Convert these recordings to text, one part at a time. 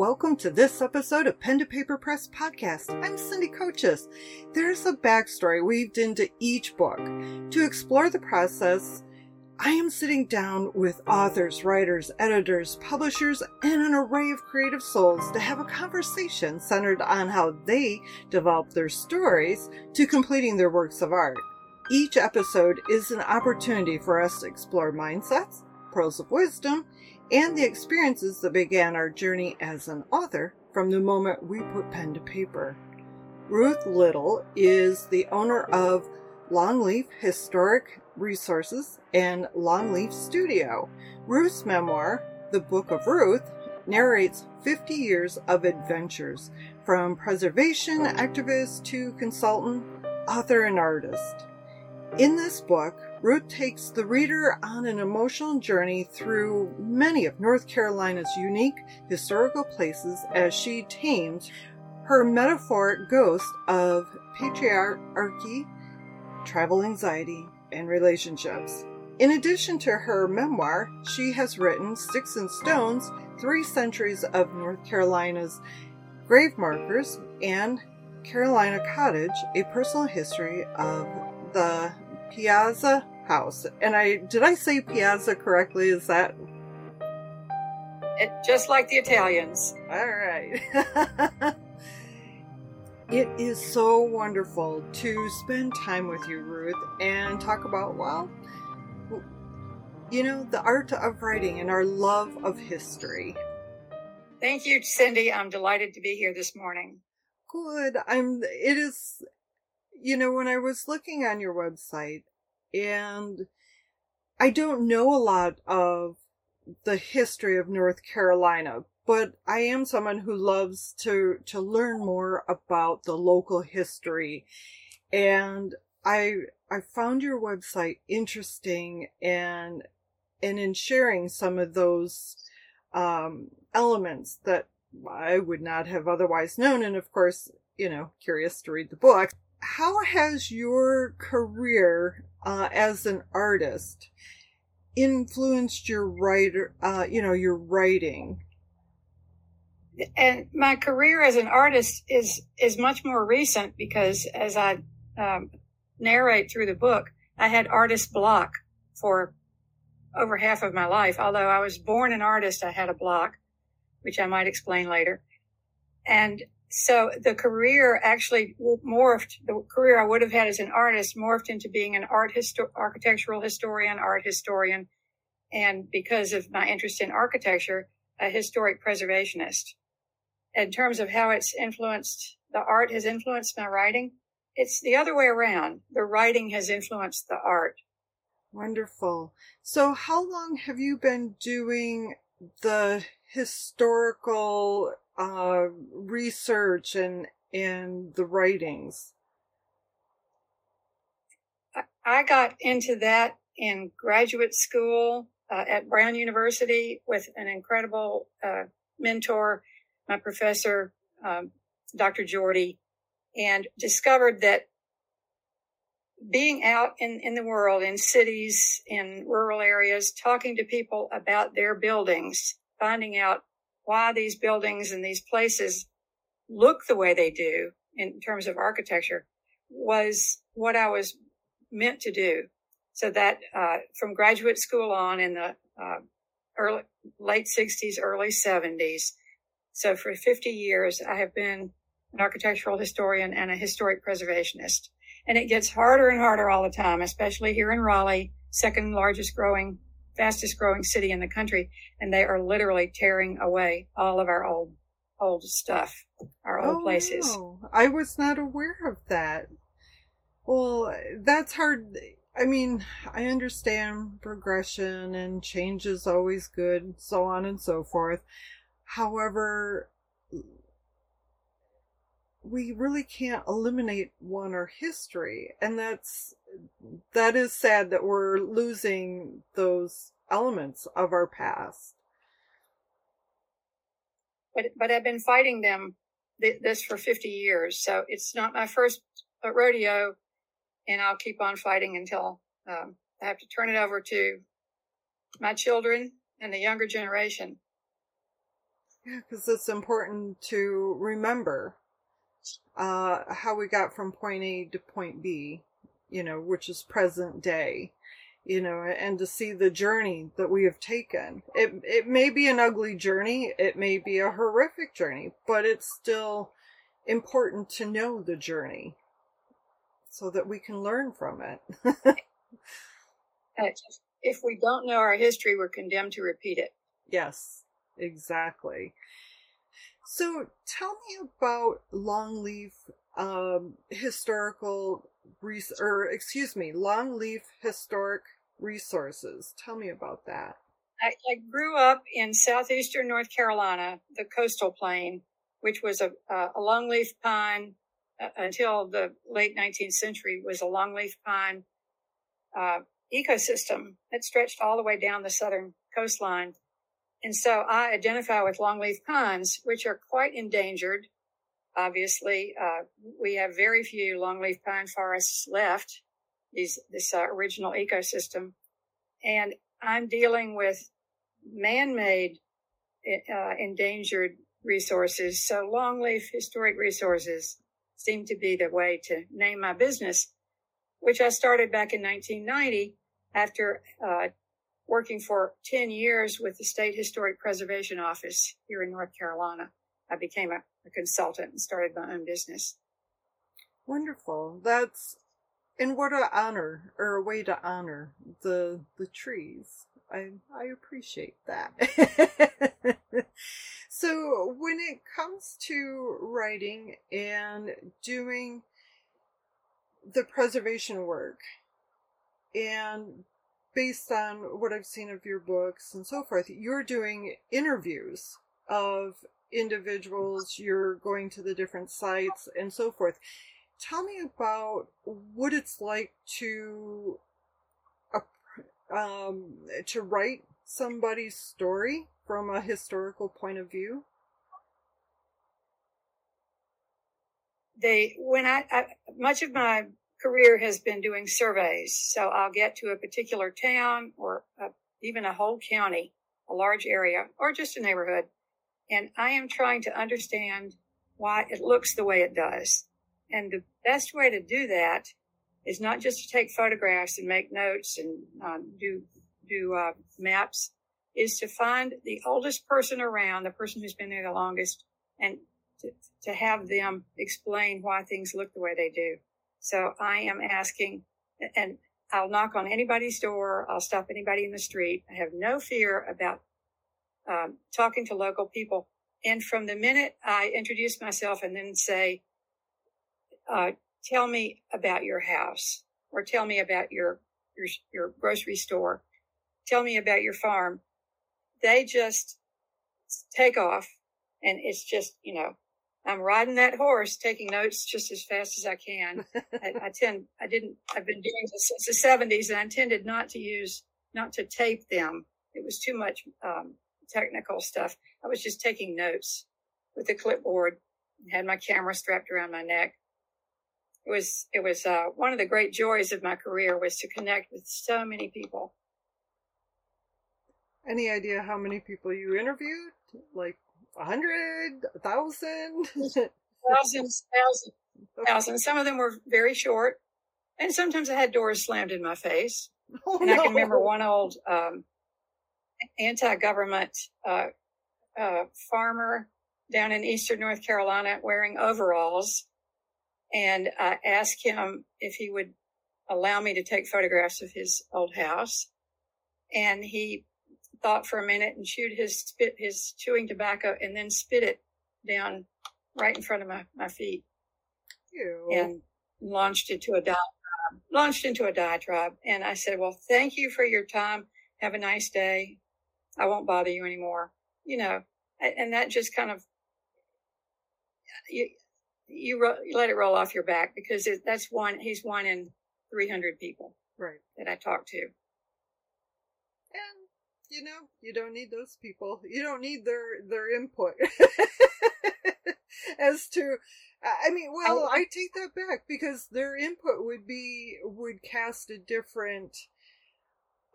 Welcome to this episode of Pen to Paper Press Podcast. I'm Cindy Coaches. There's a backstory weaved into each book. To explore the process, I am sitting down with authors, writers, editors, publishers, and an array of creative souls to have a conversation centered on how they develop their stories to completing their works of art. Each episode is an opportunity for us to explore mindsets, pearls of wisdom, and the experiences that began our journey as an author from the moment we put pen to paper. Ruth Little is the owner of Longleaf Historic Resources and Longleaf Studio. Ruth's memoir, The Book of Ruth, narrates 50 years of adventures from preservation activist to consultant, author, and artist. In this book, Ruth takes the reader on an emotional journey through many of North Carolina's unique historical places as she tames her metaphoric ghost of patriarchy, tribal anxiety, and relationships. In addition to her memoir, she has written Sticks and Stones, 3 Centuries of North Carolina's Grave Markers, and Carolina Cottage, a personal history of the Piazza House. And did I say Piazza correctly? Is that it? Just like the Italians. All right. It is so wonderful to spend time with you, Ruth, and talk about, well, you know, the art of writing and our love of history. Thank you, Cindy. I'm delighted to be here this morning. Good. You know, when I was looking on your website, and I don't know a lot of the history of North Carolina, but I am someone who loves to learn more about the local history. And I found your website interesting, and in sharing some of those elements that I would not have otherwise known. And of course, you know, curious to read the book. How has your career as an artist influenced your your writing? And my career as an artist is much more recent, because as I narrate through the book, I had artist block for over half of my life. Although I was born an artist, I had a block, which I might explain later. And so the career actually morphed. The career I would have had as an artist morphed into being an architectural historian, art historian, and because of my interest in architecture, a historic preservationist. In terms of how it's influenced, the art has influenced my writing. It's the other way around. The writing has influenced the art. Wonderful. So how long have you been doing the historical research and the writings? I got into that in graduate school at Brown University with an incredible mentor, my professor, Dr. Jordy, and discovered that being out in the world, in cities, in rural areas, talking to people about their buildings, finding out why these buildings and these places look the way they do in terms of architecture was what I was meant to do. So that from graduate school on in the late 60s, early 70s. So for 50 years, I have been an architectural historian and a historic preservationist. And it gets harder and harder all the time, especially here in Raleigh, second largest growing fastest growing city in the country, and they are literally tearing away all of our old stuff, our old places. No. I was not aware of that. Well, that's hard. I mean, I understand progression and change is always good, so on and so forth. However, we really can't eliminate one, our history, and that is sad that we're losing those elements of our past. But I've been fighting them this for 50 years, so it's not my first rodeo, and I'll keep on fighting until I have to turn it over to my children and the younger generation. because it's important to remember how we got from point A to point B, you know, which is present day, you know, and to see the journey that we have taken. It may be an ugly journey, it may be a horrific journey, but it's still important to know the journey so that we can learn from it. If we don't know our history, we're condemned to repeat it. Yes, exactly. So tell me about Longleaf Longleaf Historic Resources. Tell me about that. I grew up in southeastern North Carolina, the coastal plain, which was a longleaf pine until the late 19th century, was a longleaf pine ecosystem that stretched all the way down the southern coastline. And so I identify with longleaf pines, which are quite endangered. Obviously, we have very few longleaf pine forests left, this original ecosystem. And I'm dealing with man-made endangered resources. So Longleaf Historic Resources seemed to be the way to name my business, which I started back in 1990 after working for 10 years with the State Historic Preservation Office here in North Carolina. I became a consultant and started my own business. Wonderful. A way to honor the trees. I appreciate that. So when it comes to writing and doing the preservation work, and based on what I've seen of your books and so forth, you're doing interviews of individuals, you're going to the different sites and so forth. Tell me about what it's like to write somebody's story from a historical point of view. Much of my career has been doing surveys, so I'll get to a particular town or even a whole county, a large area, or just a neighborhood. And I am trying to understand why it looks the way it does. And the best way to do that is not just to take photographs and make notes and do maps, is to find the oldest person around, the person who's been there the longest, and to have them explain why things look the way they do. So I am asking, and I'll knock on anybody's door, I'll stop anybody in the street. I have no fear about talking to local people. And from the minute I introduce myself and then say, tell me about your house, or tell me about your grocery store, tell me about your farm, they just take off. And it's just, you know, I'm riding that horse, taking notes just as fast as I can. I've been doing this since the '70s, and I intended not to tape them. It was too much technical stuff. I was just taking notes with a clipboard, had my camera strapped around my neck. It was one of the great joys of my career was to connect with so many people. Any idea how many people you interviewed? Like 100, 1,000? Thousands. Some of them were very short, and sometimes I had doors slammed in my face. Oh, and no. I can remember one old anti-government farmer down in eastern North Carolina wearing overalls, and I asked him if he would allow me to take photographs of his old house, and he thought for a minute and chewed his chewing tobacco and then spit it down right in front of my feet. Ew. And launched into a diatribe. And I said, well, thank you for your time. Have a nice day. I won't bother you anymore. You know, and that just kind of, you let it roll off your back, because he's one in 300 people, right, that I talked to. You know, you don't need those people. You don't need their input. I take that back, because their input would cast a different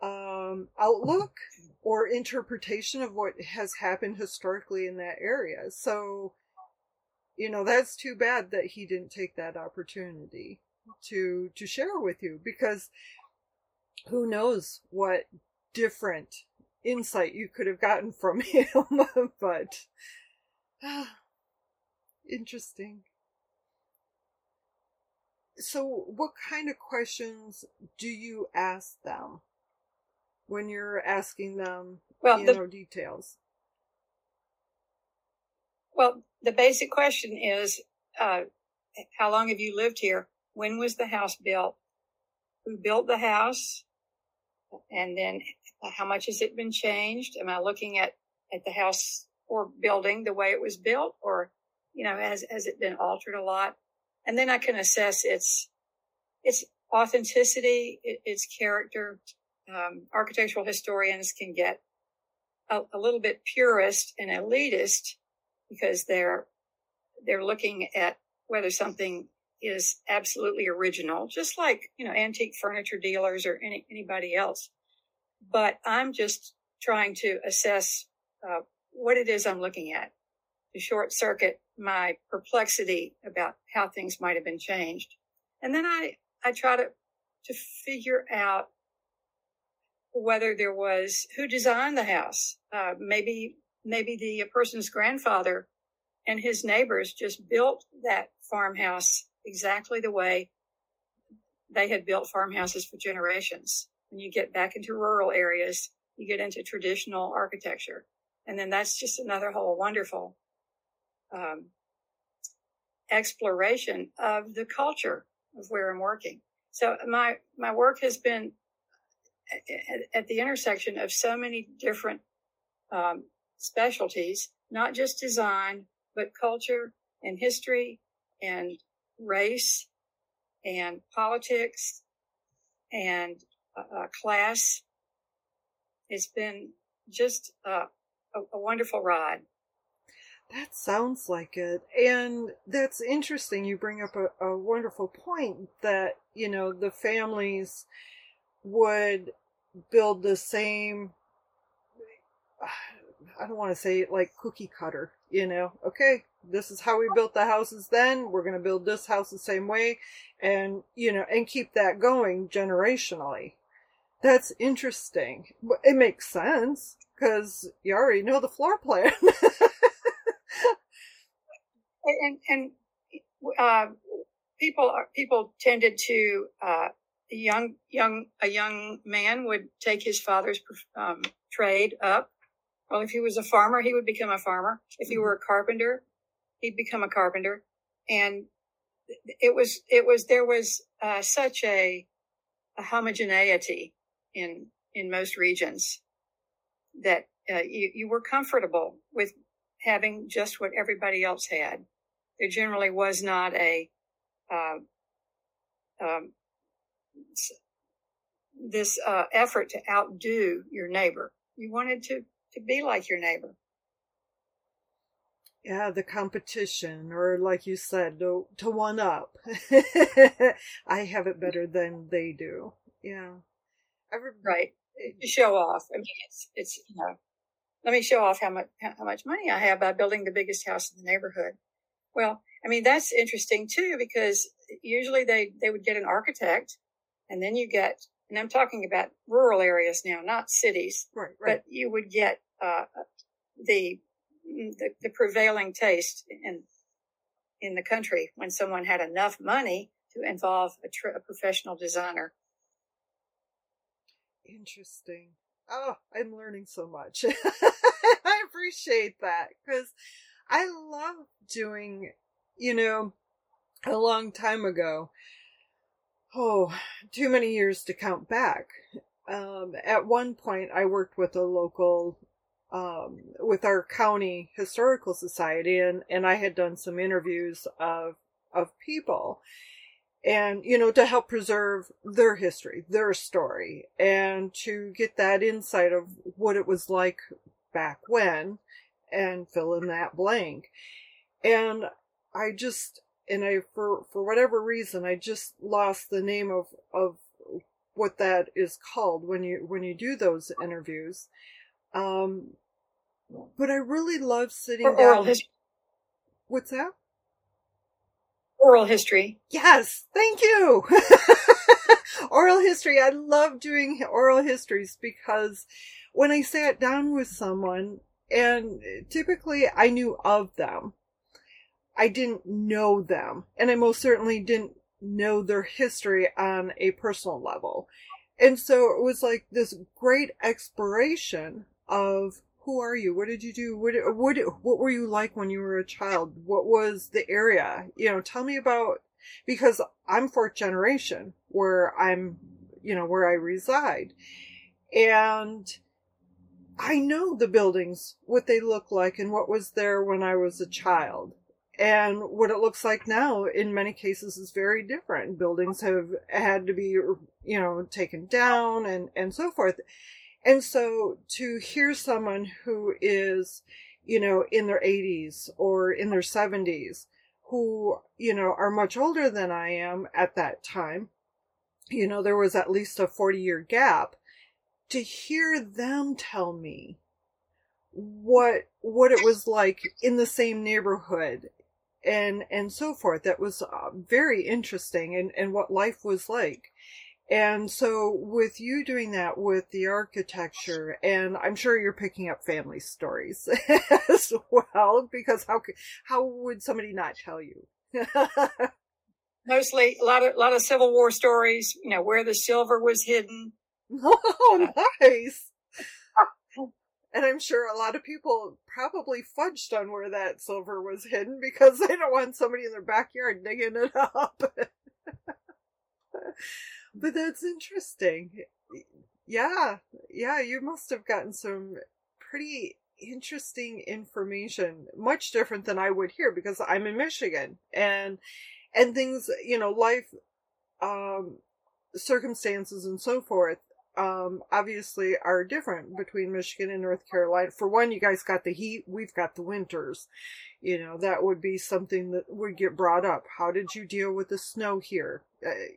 outlook or interpretation of what has happened historically in that area. So, you know, that's too bad that he didn't take that opportunity to share with you, because who knows what different insight you could have gotten from him. But interesting. So what kind of questions do you ask them when you're asking them, details? Well, the basic question is, how long have you lived here? When was the house built? Who built the house? And then how much has it been changed? Am I looking at the house or building the way it was built? Or, you know, has it been altered a lot? And then I can assess its authenticity, its character. Architectural historians can get a little bit purist and elitist because they're looking at whether something is absolutely original, just like, you know, antique furniture dealers or anybody else. But I'm just trying to assess what it is I'm looking at to short circuit my perplexity about how things might have been changed. And then I try to figure out whether there was, who designed the house. Maybe the person's grandfather and his neighbors just built that farmhouse exactly the way they had built farmhouses for generations. When you get back into rural areas, you get into traditional architecture. And then that's just another whole wonderful exploration of the culture of where I'm working. So my work has been at the intersection of so many different specialties, not just design, but culture and history and race and politics and class. It's been just a wonderful ride. That sounds like it. And that's interesting. You bring up a wonderful point that, you know, the families would build the same, I don't want to say like cookie cutter, you know, okay, this is how we built the houses then, we're going to build this house the same way, and, you know, and keep that going generationally. That's interesting. It makes sense because you already know the floor plan. and people tended to a young man would take his father's trade up. Well, if he was a farmer, he would become a farmer. If he were a carpenter, he'd become a carpenter. And there was such a homogeneity in most regions that you were comfortable with having just what everybody else had. There generally was not this effort to outdo your neighbor. You wanted to be like your neighbor. Yeah, the competition, or like you said, to one up. I have it better than they do. Yeah. Right. To show off. I mean, it's you know, let me show off how much money I have by building the biggest house in the neighborhood. Well, I mean, that's interesting too, because usually they would get an architect, and then you get, and I'm talking about rural areas now, not cities, right. But you would get the prevailing taste in the country when someone had enough money to involve a professional designer. Interesting. Oh, I'm learning so much. I appreciate that, because I love doing, you know, a long time ago, too many years to count back. At one point, I worked with a local, with our county historical society, and I had done some interviews of people, and, you know, to help preserve their history, their story, and to get that insight of what it was like back when, and fill in that blank. And I, for whatever reason, I just lost the name of what that is called when you do those interviews. But I really love sitting down. Oral history. What's that? Oral history. Yes, thank you. Oral history. I love doing oral histories because when I sat down with someone, and typically I knew of them, I didn't know them, and I most certainly didn't know their history on a personal level. And so it was like this great exploration of, who are you? What did you do? What were you like when you were a child? What was the area? You know, tell me about, because I'm fourth generation where I'm, you know, where I reside. And I know the buildings, what they look like and what was there when I was a child. And what it looks like now in many cases is very different. Buildings have had to be, you know, taken down and so forth. And so to hear someone who is, you know, in their 80s or in their 70s, who, you know, are much older than I am at that time, you know, there was at least a 40-year gap, to hear them tell me what it was like in the same neighborhood and so forth, that was very interesting, and what life was like. And so with you doing that with the architecture, and I'm sure you're picking up family stories as well, because how would somebody not tell you? Mostly a lot of Civil War stories, you know, where the silver was hidden. Oh, nice. And I'm sure a lot of people probably fudged on where that silver was hidden because they don't want somebody in their backyard digging it up. But that's interesting. Yeah, you must have gotten some pretty interesting information, much different than I would here because I'm in Michigan, and things, you know, life, circumstances and so forth, obviously are different between Michigan and North Carolina. For one, you guys got the heat, we've got the winters. You know, that would be something that would get brought up. How did you deal with the snow here?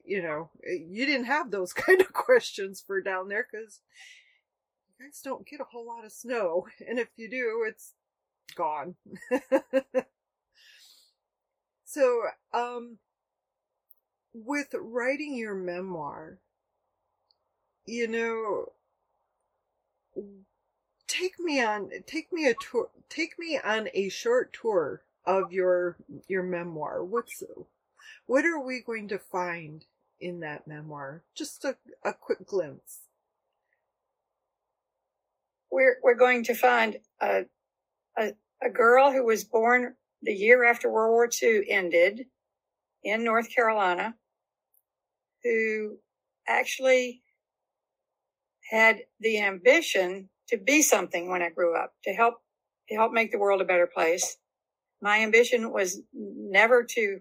You know, you didn't have those kind of questions for down there because you guys don't get a whole lot of snow. And if you do, it's gone. So, with writing your memoir, you know, take me on a short tour of your memoir. What are we going to find in that memoir? Just a quick glimpse. We're going to find a girl who was born the year after World War II ended in North Carolina, who actually had the ambition to be something when I grew up, to help make the world a better place. My ambition was never to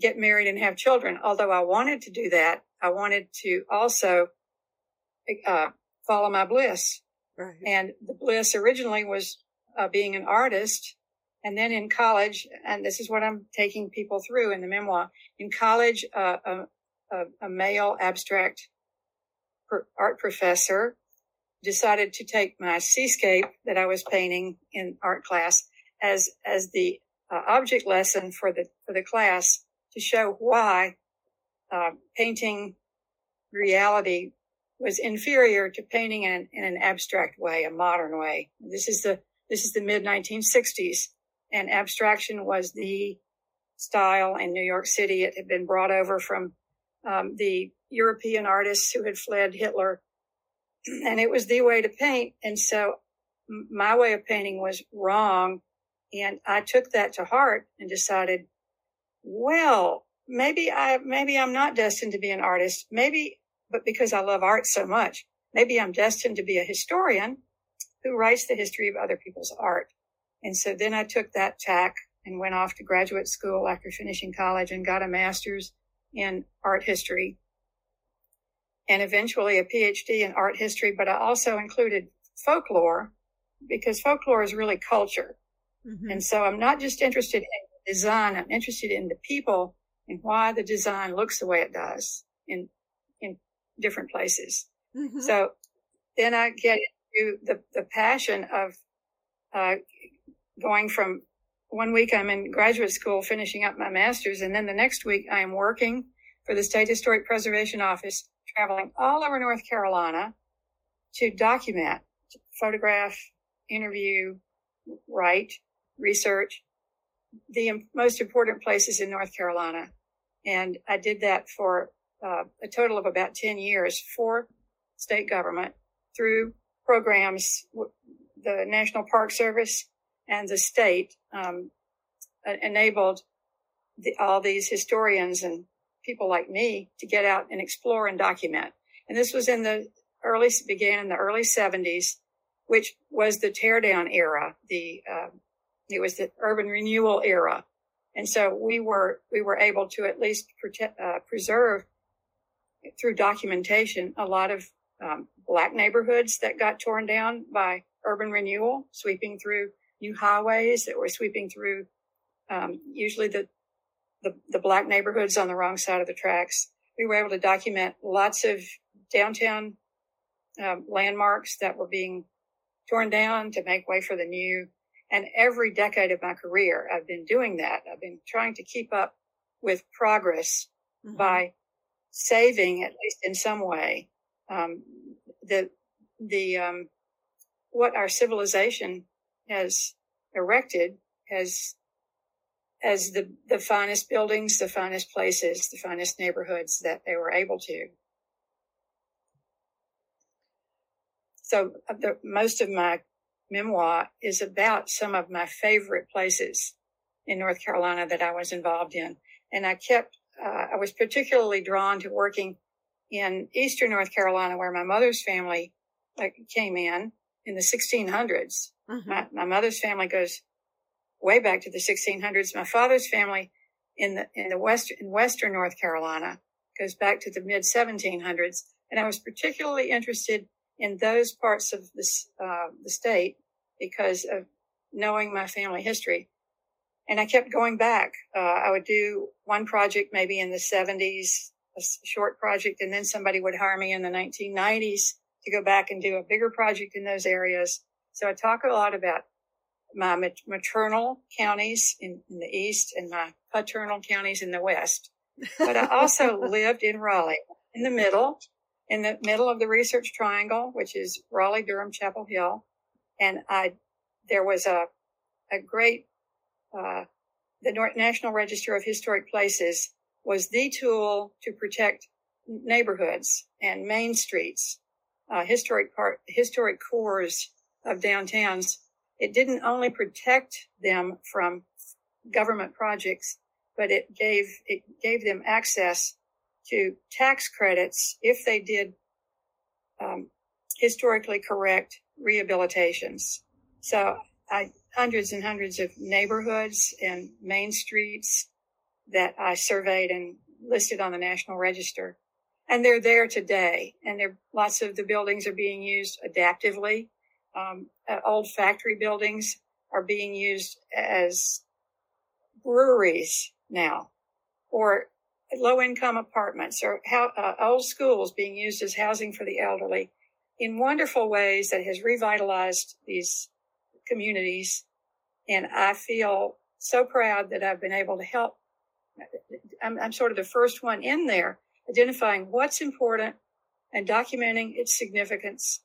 get married and have children. Although I wanted to do that, I wanted to also follow my bliss. Right. And the bliss originally was being an artist. And then in college, and this is what I'm taking people through in the memoir, in college, a male abstract art professor decided to take my seascape that I was painting in art class as the object lesson for the class, to show why painting reality was inferior to painting in an abstract way, a modern way. This is the mid-1960s, and abstraction was the style in New York City. It had been brought over from the European artists who had fled Hitler, and it was the way to paint. And so my way of painting was wrong, and I took that to heart and decided, well, maybe I'm not destined to be an artist. Maybe, but because I love art so much, maybe I'm destined to be a historian who writes the history of other people's art. And so then I took that tack and went off to graduate school after finishing college and got a master's in art history, and eventually a PhD in art history, but I also included folklore, because folklore is really culture. Mm-hmm. And so I'm not just interested in design, I'm interested in the people and why the design looks the way it does. And different places. Mm-hmm. So then I get into the passion of going from 1 week I'm in graduate school finishing up my master's, and then the next week I'm working for the State Historic Preservation Office, traveling all over North Carolina to document, to photograph, interview, write, research the most important places in North Carolina. And I did that for a total of about 10 years for state government through programs, the National Park Service and the state enabled all these historians and people like me to get out and explore and document. And this was began in the early 70s, which was the teardown era. It was the urban renewal era. And so we were able to at least preserve through documentation a lot of Black neighborhoods that got torn down by urban renewal, sweeping through new highways that were sweeping through usually the Black neighborhoods on the wrong side of the tracks. We were able to document lots of downtown landmarks that were being torn down to make way for the new. And every decade of my career, I've been doing that. I've been trying to keep up with progress mm-hmm. by saving, at least in some way, what our civilization has erected as the finest buildings, the finest places, the finest neighborhoods that they were able to. So most of my memoir is about some of my favorite places in North Carolina that I was involved in. And I was particularly drawn to working in Eastern North Carolina, where my mother's family came in the 1600s. Mm-hmm. My mother's family goes way back to the 1600s. My father's family in Western North Carolina goes back to the mid 1700s. And I was particularly interested in those parts of the state because of knowing my family history. And I kept going back. I would do one project maybe in the 70s, a short project, and then somebody would hire me in the 1990s to go back and do a bigger project in those areas. So I talk a lot about my maternal counties in the east and my paternal counties in the west. But I also lived in Raleigh, in the middle of the Research Triangle, which is Raleigh, Durham, Chapel Hill. And there was a great, the National Register of Historic Places was the tool to protect neighborhoods and main streets, historic cores of downtowns. It didn't only protect them from government projects, but it gave them access to tax credits if they did historically correct rehabilitations. So hundreds and hundreds of neighborhoods and main streets that I surveyed and listed on the National Register. And they're there today. And lots of the buildings are being used adaptively. Old factory buildings are being used as breweries now, or low-income apartments, or old schools being used as housing for the elderly in wonderful ways that has revitalized these communities. And I feel so proud that I've been able to help. I'm sort of the first one in there, identifying what's important and documenting its significance,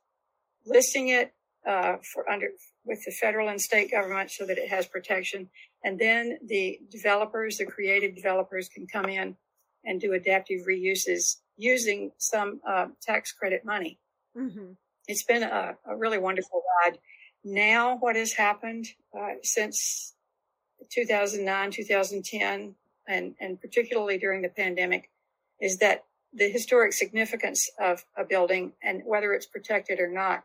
listing it with the federal and state government so that it has protection. And then the creative developers can come in and do adaptive reuses using some tax credit money. Mm-hmm. It's been a really wonderful ride. Now what has happened since 2009, 2010, and particularly during the pandemic, is that the historic significance of a building and whether it's protected or not,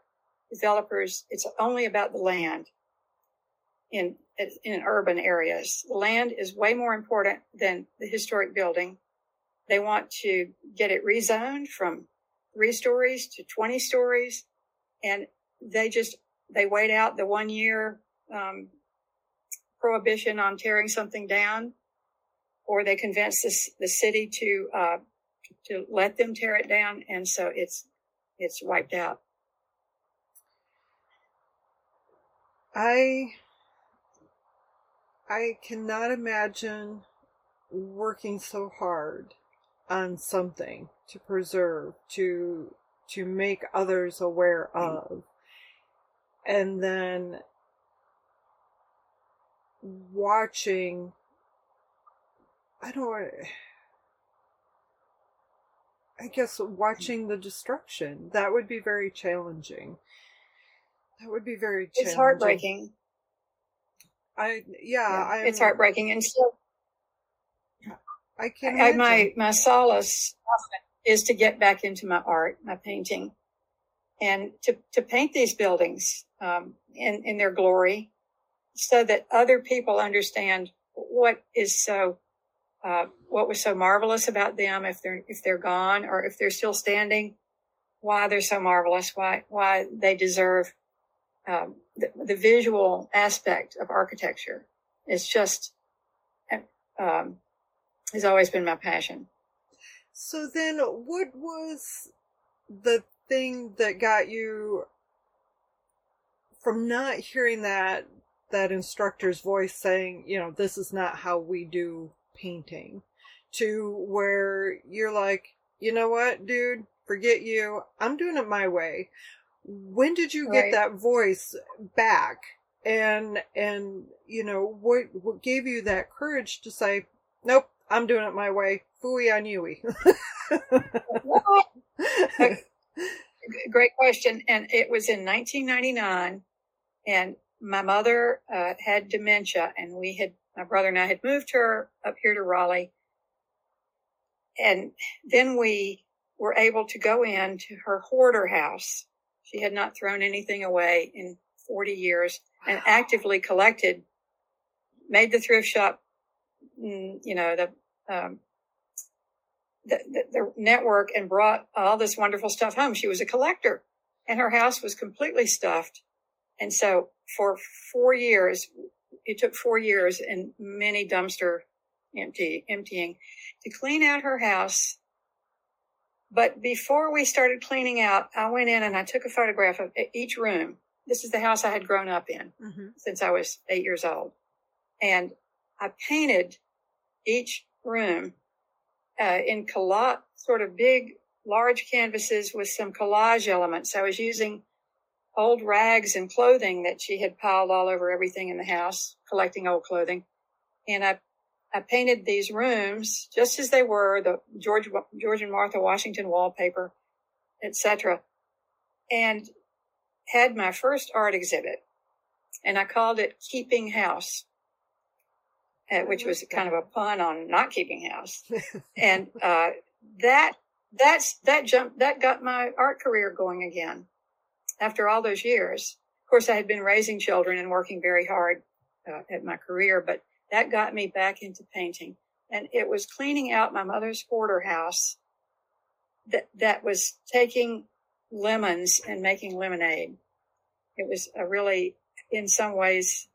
developers, it's only about the land in urban areas. The land is way more important than the historic building. They want to get it rezoned from 3 stories to 20 stories. And they wait out the 1-year prohibition on tearing something down, or they convince the city to to let them tear it down, and so it's wiped out. I cannot imagine working so hard on something to preserve, to make others aware of, and then watching, I guess watching the destruction, that would be very challenging. That would be very challenging. It's heartbreaking. It's heartbreaking, and so I can't. My solace is to get back into my art, my painting, and to paint these buildings in their glory, so that other people understand what is so what was so marvelous about them, if they're gone or if they're still standing, why they're so marvelous, why they deserve. The visual aspect of architecture is just has always been my passion. So then, what was the thing that got you from not hearing that instructor's voice saying, you know, this is not how we do painting, to where you're like, you know what, dude, forget you, I'm doing it my way? When did you get that voice back, and you know, what gave you that courage to say, nope, I'm doing it my way, phooey on you-y? Great question. And it was in 1999, and my mother had dementia, and my brother and I had moved her up here to Raleigh, and then we were able to go into her hoarder house. She had not thrown anything away in 40 years and actively collected, made the thrift shop, you know, the network, and brought all this wonderful stuff home. She was a collector, and her house was completely stuffed. And so for 4 years, it took 4 years and many dumpster emptying to clean out her house. But before we started cleaning out, I went in and I took a photograph of each room. This is the house I had grown up in since I was 8 years old. And I painted each room in collage, sort of big, large canvases with some collage elements. I was using old rags and clothing that she had piled all over everything in the house, collecting old clothing. And I painted these rooms just as they were, the George and Martha Washington wallpaper, etc., and had my first art exhibit. And I called it Keeping House, which was kind of a pun on not keeping house. And that got my art career going again after all those years. Of course, I had been raising children and working very hard at my career, but that got me back into painting. And it was cleaning out my mother's hoarder house that was taking lemons and making lemonade. It was a really, in some ways,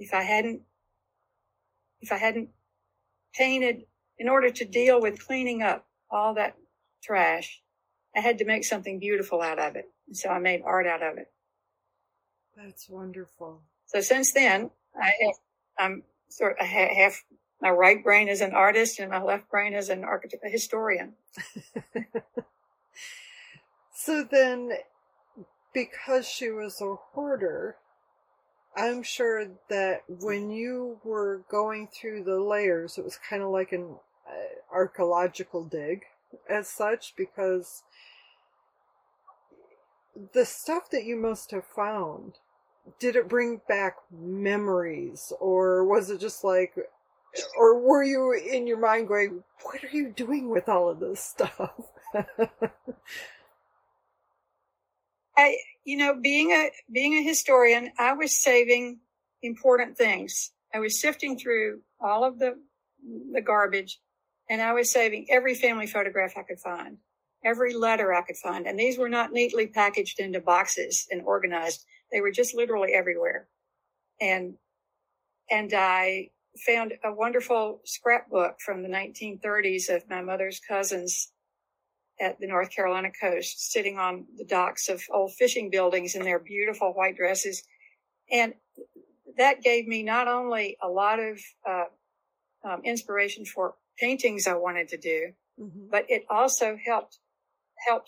if I hadn't painted in order to deal with cleaning up all that trash, I had to make something beautiful out of it. And so I made art out of it. That's wonderful. So since then, I'm sort of half, my right brain is an artist and my left brain is an architect, a historian. So then, because she was a hoarder, I'm sure that when you were going through the layers, it was kind of like an archaeological dig as such, because the stuff that you must have found, did it bring back memories, or was it just like, or were you in your mind going, what are you doing with all of this stuff? Being a historian, I was saving important things. I was sifting through all of the garbage, and I was saving every family photograph I could find, every letter I could find. And these were not neatly packaged into boxes and organized. They were just literally everywhere. And I found a wonderful scrapbook from the 1930s of my mother's cousins at the North Carolina coast, sitting on the docks of old fishing buildings in their beautiful white dresses. And that gave me not only a lot of inspiration for paintings I wanted to do, mm-hmm. but it also helped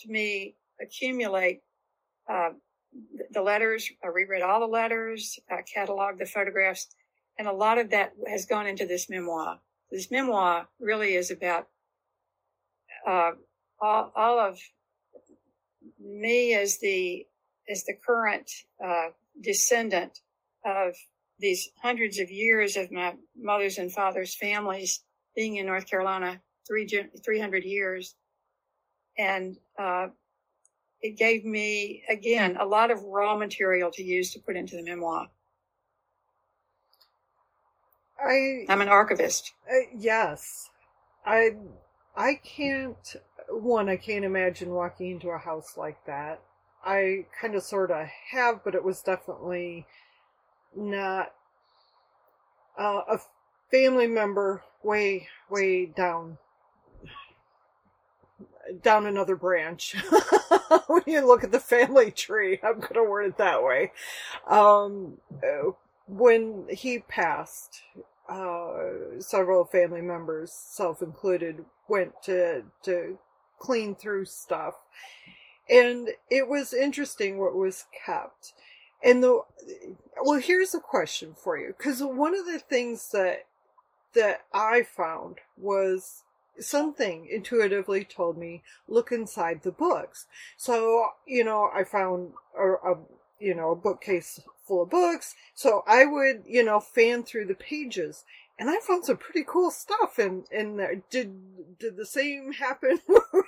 me accumulate the letters. I reread all the letters, I cataloged the photographs, and a lot of that has gone into this memoir. This memoir really is about all of me as the current descendant of these hundreds of years of my mother's and father's families being in North Carolina, 300 years. And it gave me, again, a lot of raw material to use to put into the memoir. I'm an archivist. Yes. I can't imagine walking into a house like that. I kind of sort of have, but it was definitely not a family member way down another branch. When you look at the family tree, I'm going to word it that way. When he passed, several family members, self-included, went to clean through stuff. And it was interesting what was kept. And well, here's a question for you. Because one of the things that I found was something intuitively told me, look inside the books. So, I found a bookcase full of books. So I would, fan through the pages. And I found some pretty cool stuff in there. Did the same happen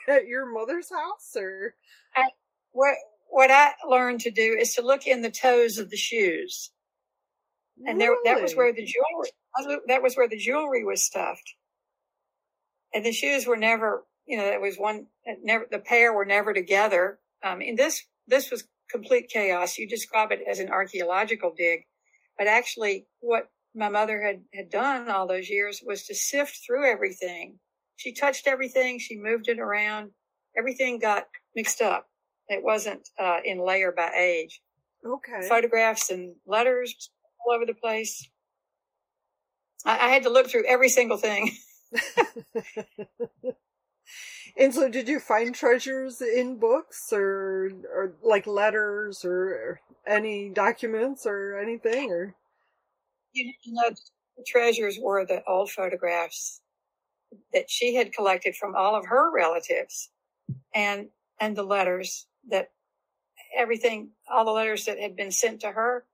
at your mother's house, or? What I learned to do is to look in the toes of the shoes, and really? That was where the jewelry. That was where the jewelry was stuffed, and the shoes were never. That was one. The pair were never together. And this was complete chaos. You describe it as an archaeological dig, but actually, what my mother had done all those years was to sift through everything. She touched everything. She moved it around. Everything got mixed up. It wasn't in layer by age. Okay. Photographs and letters all over the place. I had to look through every single thing. And so did you find treasures in books or like letters or any documents or anything? Or? The treasures were the old photographs that she had collected from all of her relatives, and the letters all the letters that had been sent to her,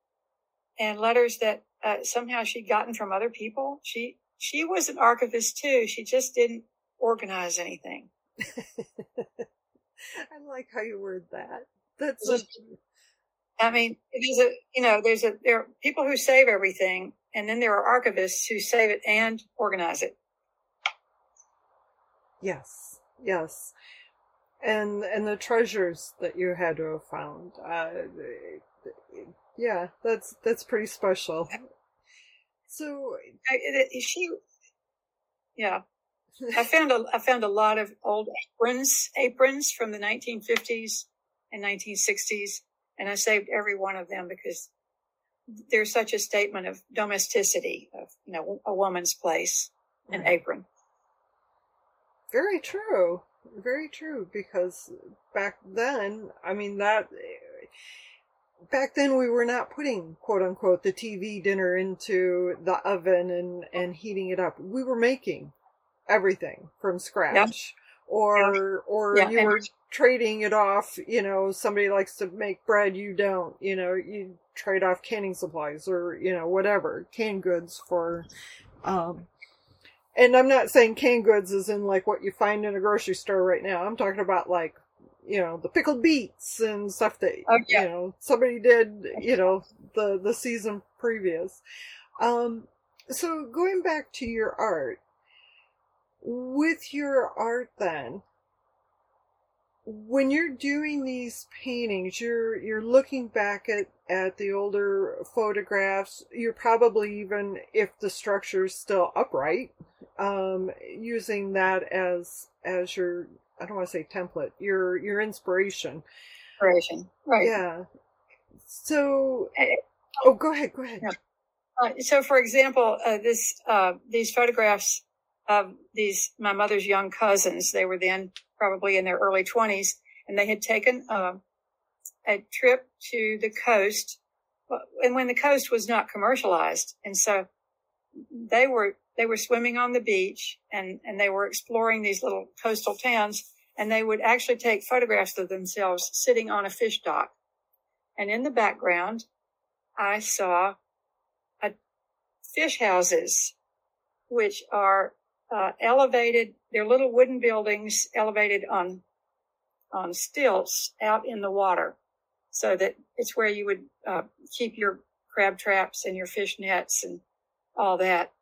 and letters that somehow she'd gotten from other people. She was an archivist too. She just didn't organize anything. I like how you word that. That's there are people who save everything, and then there are archivists who save it and organize it. Yes, yes. And the treasures that you had to have found, yeah, that's pretty special. So I found a lot of old aprons from the 1950s and 1960s, and I saved every one of them because there's such a statement of domesticity of a woman's place, an apron. Very true. Very true, because back then we were not putting, quote unquote, the TV dinner into the oven and heating it up. We were making everything from scratch, you were trading it off. Somebody likes to make bread, you don't. You trade off canning supplies or whatever canned goods for. And I'm not saying canned goods as in like what you find in a grocery store right now. I'm talking about like, the pickled beets and stuff that, somebody did, the season previous. So going back to your art, with your art then, when you're doing these paintings, you're looking back at the older photographs. You're probably, even if the structure's still upright, using that as your I don't want to say template, your inspiration. Inspiration, right. Yeah. So, oh, go ahead. Yeah. So, for example, these photographs of these, my mother's young cousins, they were then probably in their early 20s, and they had taken a trip to the coast, and when the coast was not commercialized. And so they were swimming on the beach, and they were exploring these little coastal towns, and they would actually take photographs of themselves sitting on a fish dock. And in the background, I saw fish houses, which are elevated. They're little wooden buildings elevated on stilts out in the water, so that it's where you would keep your crab traps and your fish nets and all that.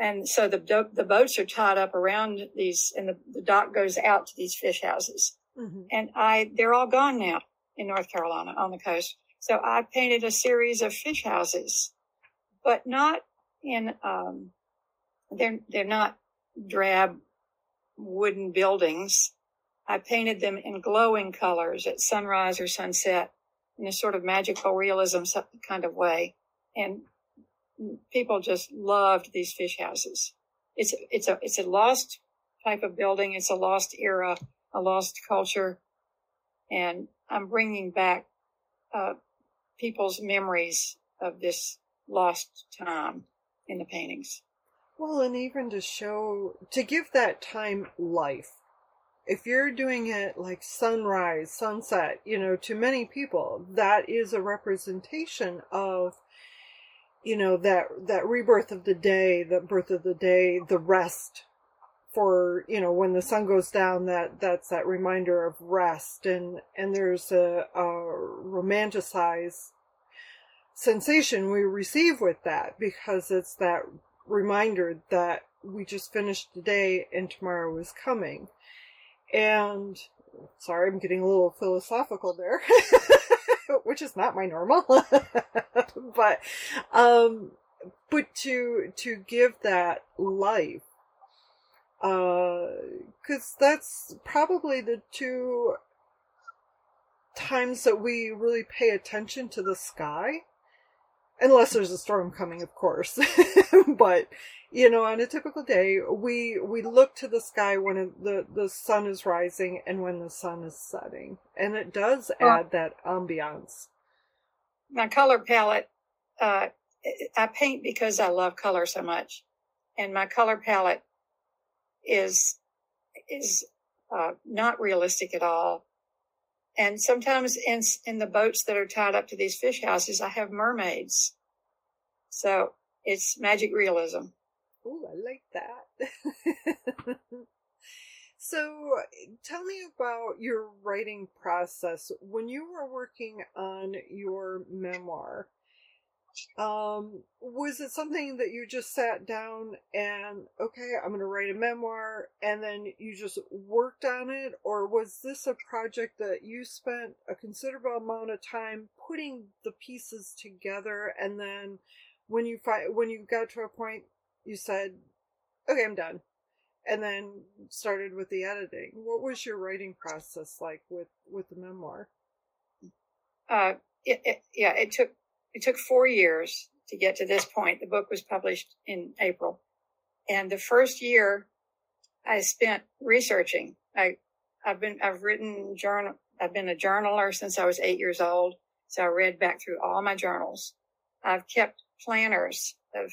And so the boats are tied up around these, and the dock goes out to these fish houses. Mm-hmm. And they're all gone now in North Carolina on the coast. So I painted a series of fish houses, but not in they're not drab wooden buildings. I painted them in glowing colors at sunrise or sunset in a sort of magical realism kind of way, and people just loved these fish houses. It's a lost type of building. It's a lost era, a lost culture, and I'm bringing back people's memories of this lost time in the paintings. Well, and even to give that time life. If you're doing it like sunrise, sunset, to many people, that is a representation of, that rebirth of the day, the birth of the day, the rest for, when the sun goes down, that's that reminder of rest. And there's a romanticized sensation we receive with that, because it's that reminder that we just finished the day and tomorrow is coming. And sorry, I'm getting a little philosophical there, which is not my normal, but to give that life, cause that's probably the two times that we really pay attention to the sky, unless there's a storm coming, of course, but on a typical day, we look to the sky when the sun is rising and when the sun is setting, and it does add that ambiance. My color palette, I paint because I love color so much, and my color palette is not realistic at all. And sometimes in the boats that are tied up to these fish houses, I have mermaids. So it's magic realism. Oh, I like that. So tell me about your writing process. When you were working on your memoir, was it something that you just sat down and, okay, I'm going to write a memoir, and then you just worked on it? Or was this a project that you spent a considerable amount of time putting the pieces together, and then when you got to a point, you said, okay, I'm done, and then started with the editing? What was your writing process like with the memoir? It took 4 years to get to this point. The book was published in April. And the first year I spent researching. I've been a journaler since I was 8 years old. So I read back through all my journals. I've kept planners of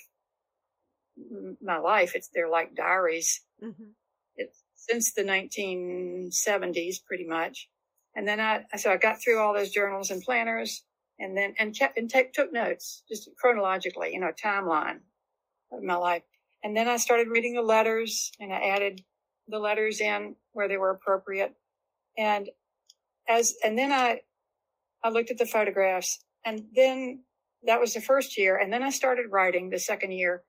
my life. They're like diaries. Mm-hmm. It's since the 1970s, pretty much. And then so I got through all those journals and planners. And then, took notes, just chronologically, a timeline of my life. And then I started reading the letters, and I added the letters in where they were appropriate. And then I looked at the photographs, and then that was the first year. And then I started writing the second year.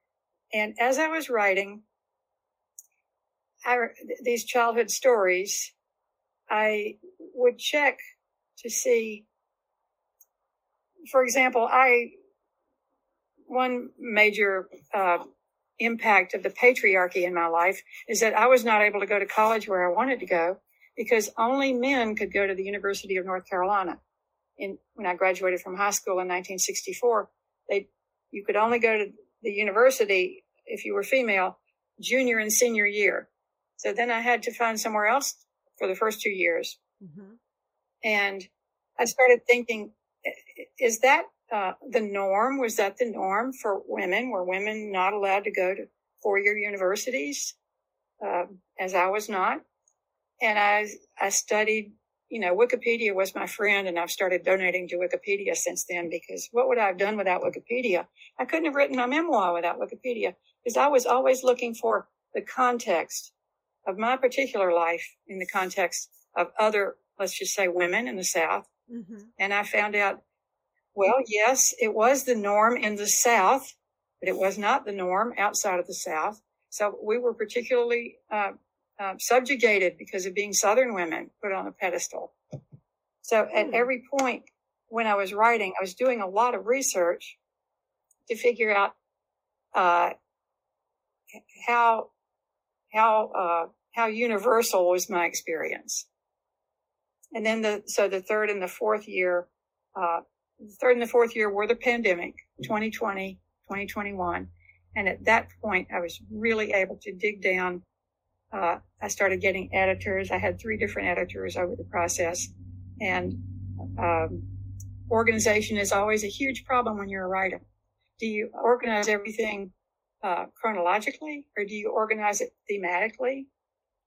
And as I was writing these childhood stories, I would check to see. For example, one major impact of the patriarchy in my life is that I was not able to go to college where I wanted to go because only men could go to the University of North Carolina. And when I graduated from high school in 1964, you could only go to the university if you were female, junior and senior year. So then I had to find somewhere else for the first 2 years. Mm-hmm. And I started thinking, is that the norm? Was that the norm for women? Were women not allowed to go to four-year universities, as I was not? And I studied, Wikipedia was my friend, and I've started donating to Wikipedia since then, because what would I have done without Wikipedia? I couldn't have written my memoir without Wikipedia, because I was always looking for the context of my particular life in the context of other, let's just say, women in the South. Mm-hmm. And I found out, well, yes, it was the norm in the South, but it was not the norm outside of the South. So we were particularly subjugated because of being Southern women, put on a pedestal. So at every point when I was writing, I was doing a lot of research to figure out how universal was my experience. And then the third and the fourth year were the pandemic, 2020, 2021. And at that point, I was really able to dig down. I started getting editors. I had 3 different editors over the process. And organization is always a huge problem when you're a writer. Do you organize everything chronologically, or do you organize it thematically?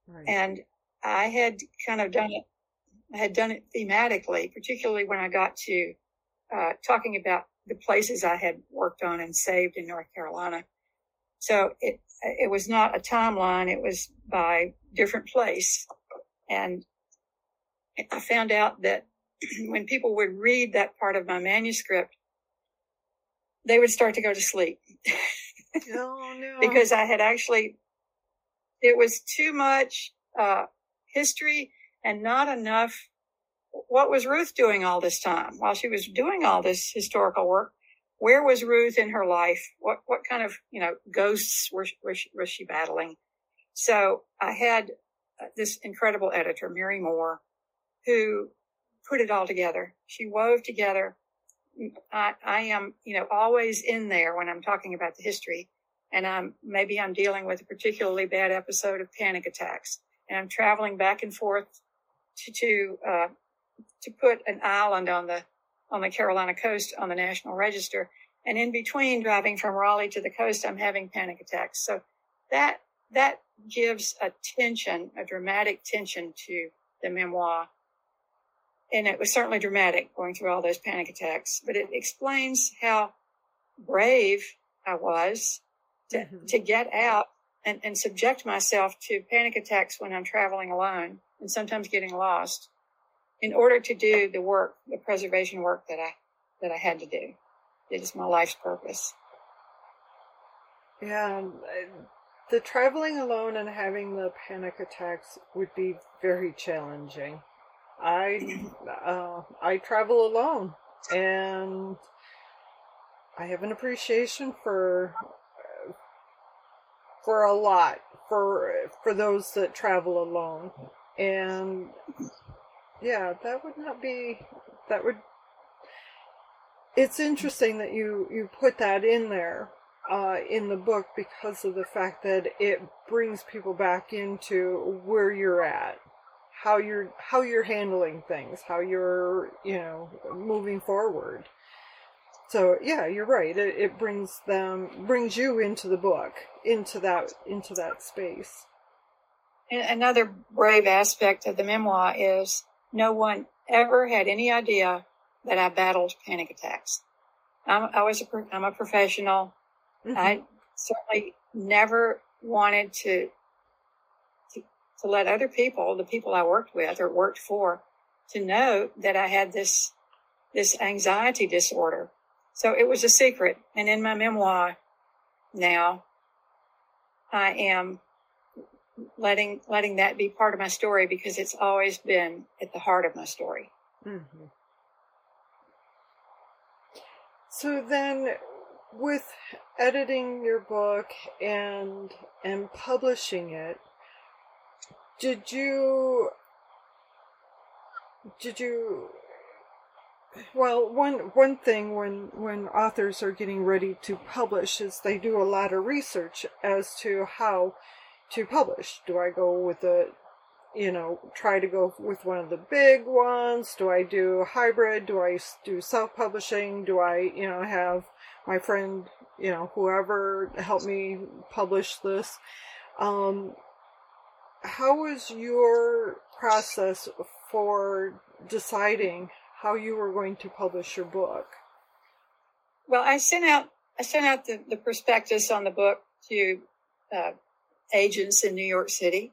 Right. And I had kind of done it. I had done it thematically, particularly when I got to talking about the places I had worked on and saved in North Carolina. So it was not a timeline. It was by different place. And I found out that when people would read that part of my manuscript, they would start to go to sleep. Oh, no. Because I had actually, it was too much history and not enough. What was Ruth doing all this time? While she was doing all this historical work, where was Ruth in her life? What kind of, ghosts was she battling? So I had this incredible editor, Mary Moore, who put it all together. She wove together. I am, always in there when I'm talking about the history, and maybe I'm dealing with a particularly bad episode of panic attacks, and I'm traveling back and forth to put an island on the Carolina coast on the National Register. And in between driving from Raleigh to the coast, I'm having panic attacks. So that gives a tension, a dramatic tension to the memoir. And it was certainly dramatic going through all those panic attacks, but it explains how brave I was to get out and subject myself to panic attacks when I'm traveling alone and sometimes getting lost, in order to do the work, the preservation work that I had to do. It is my life's purpose. Yeah, the traveling alone and having the panic attacks would be very challenging. I travel alone, and I have an appreciation for a lot, for those that travel alone. And yeah, it's interesting that you put that in there, in the book, because of the fact that it brings people back into where you're at, how you're handling things, how you're, moving forward. So yeah, you're right. It brings you into the book, into that space. And another brave aspect of the memoir is no one ever had any idea that I battled panic attacks. I'm a professional. Mm-hmm. I certainly never wanted to let other people, the people I worked with or worked for, to know that I had this anxiety disorder. So it was a secret. And in my memoir now, I am letting that be part of my story, because it's always been at the heart of my story. Mm-hmm. So then, with editing your book and publishing it, did you Did you... Well, one thing when authors are getting ready to publish is they do a lot of research as to how to publish. Do I go with a, you know, try to go with one of the big ones? Do I do hybrid? Do I do self-publishing? Do I, you know, have my friend, you know, whoever help me publish this? How was your process for deciding how you were going to publish your book? Well, I sent out the prospectus on the book to agents in New York City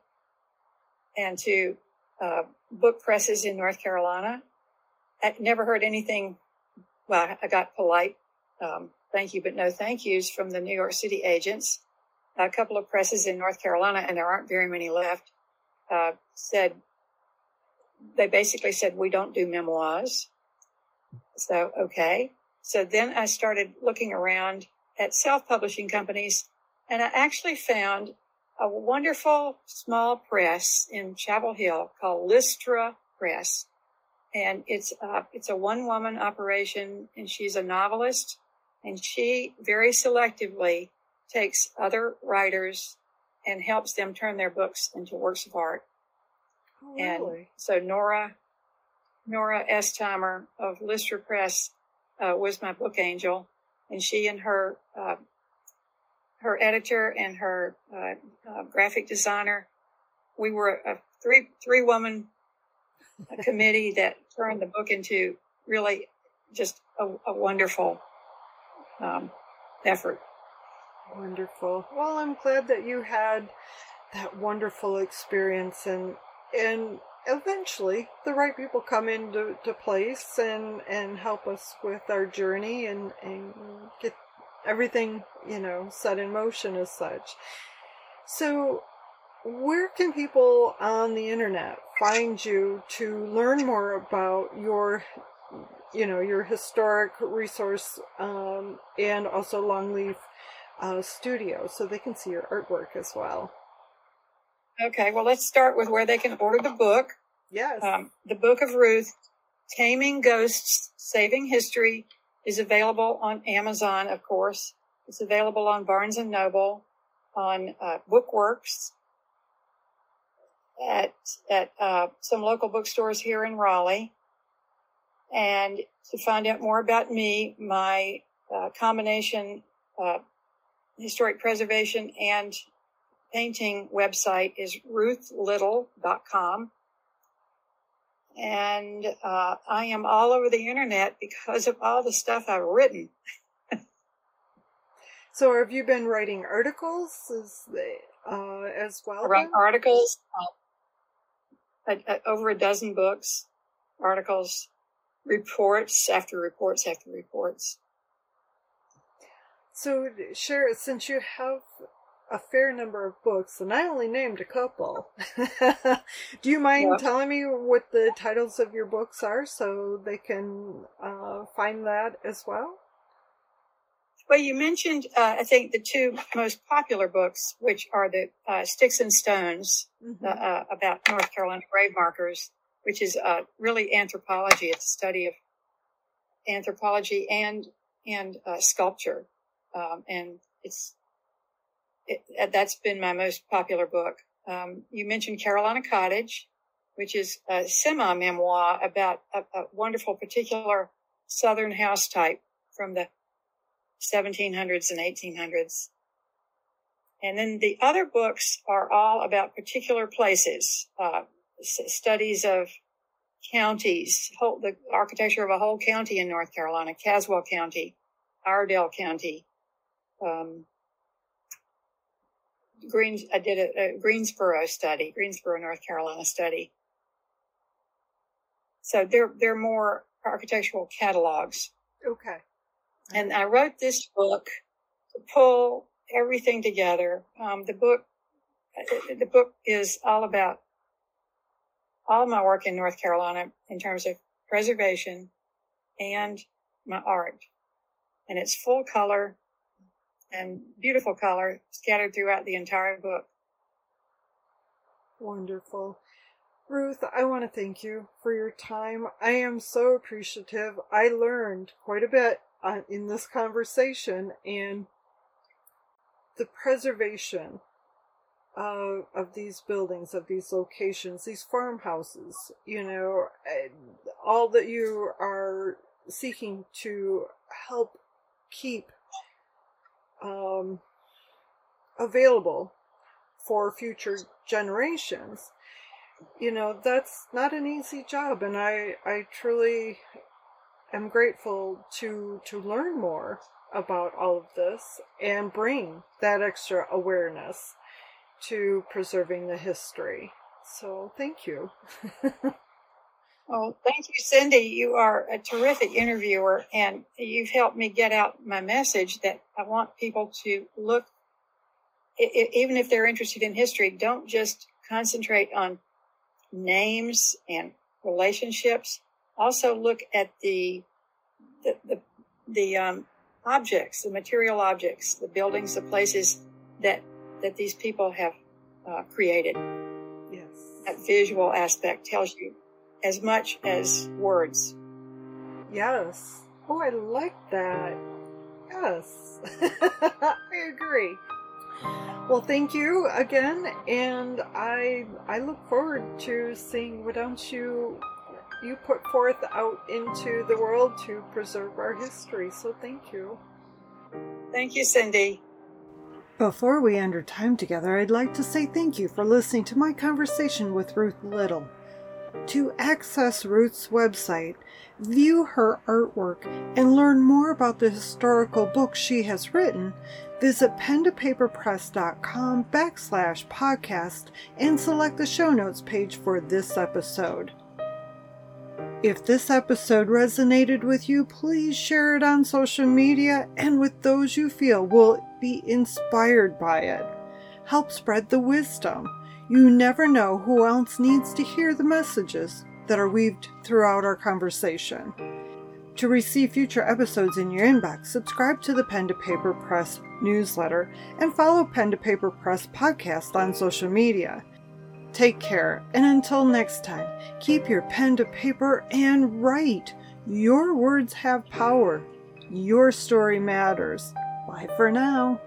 and to book presses in North Carolina. I never heard anything. Well, I got polite thank you, but no thank yous from the New York City agents. A couple of presses in North Carolina, and there aren't very many left, said, they basically said, we don't do memoirs. So, okay. So then I started looking around at self-publishing companies, and I actually found a wonderful small press in Chapel Hill called Lystra Press. And it's a one-woman operation, and she's a novelist, and she very selectively takes other writers and helps them turn their books into works of art. Oh, really? And so Nora Estheimer of Lystra Press was my book angel, and she and her editor and her graphic designer, we were a three woman committee that turned the book into really just a wonderful effort. Wonderful. Well, I'm glad that you had that wonderful experience, and eventually the right people come into place and help us with our journey and get everything, you know, set in motion as such. So where can people on the internet find you to learn more about your, you know, your historic resource and also Longleaf Studio, so they can see your artwork as well? Okay, well, let's start with where they can order the book. Yes. The Book of Ruth, Taming Ghosts, Saving History, is available on Amazon, of course. It's available on Barnes & Noble, on BookWorks, at some local bookstores here in Raleigh. And to find out more about me, my combination historic preservation and painting website is ruthlittle.com. And I am all over the internet because of all the stuff I've written. So have you been writing articles as well? I write articles, over a dozen books, articles, reports after reports. So Sherry, since you have a fair number of books, and I only named a couple. Do you mind telling me what the titles of your books are so they can find that as well? Well, you mentioned, I think, the two most popular books, which are the Sticks and Stones, mm-hmm. About North Carolina grave markers, which is really anthropology. It's a study of anthropology and sculpture. And it's... that's been my most popular book. You mentioned Carolina Cottage, which is a semi-memoir about a wonderful particular Southern house type from the 1700s and 1800s. And then the other books are all about particular places, studies of counties, the architecture of a whole county in North Carolina, Caswell County, Iredell County, I did a Greensboro study, Greensboro, North Carolina study. So they're more architectural catalogs. Okay. And I wrote this book to pull everything together. The book is all about all my work in North Carolina in terms of preservation and my art. And it's full color and beautiful color scattered throughout the entire book. Wonderful. Ruth, I want to thank you for your time. I am so appreciative. I learned quite a bit in this conversation, and the preservation of these buildings, of these locations, these farmhouses, you know, all that you are seeking to help keep available for future generations. You know, that's not an easy job, and I truly am grateful to learn more about all of this and bring that extra awareness to preserving the history. So thank you. Oh, thank you, Cindy. You are a terrific interviewer, and you've helped me get out my message that I want people to look, even if they're interested in history, don't just concentrate on names and relationships. Also look at the objects, the material objects, the buildings, the places that these people have created. Yes. That visual aspect tells you as much as words. Yes. Oh, I like that. Yes. I agree. Well, thank you again, and I look forward to seeing what else you put forth out into the world to preserve our history. So thank you. Thank you, Cindy. Before we end our time together, I'd like to say thank you for listening to my conversation with Ruth Little. To access Ruth's website, view her artwork, and learn more about the historical books she has written, visit pentopaperpress.com/podcast and select the show notes page for this episode. If this episode resonated with you, please share it on social media and with those you feel will be inspired by it. Help spread the wisdom. You never know who else needs to hear the messages that are weaved throughout our conversation. To receive future episodes in your inbox, subscribe to the Pen to Paper Press newsletter and follow Pen to Paper Press podcast on social media. Take care, and until next time, keep your pen to paper and write. Your words have power. Your story matters. Bye for now.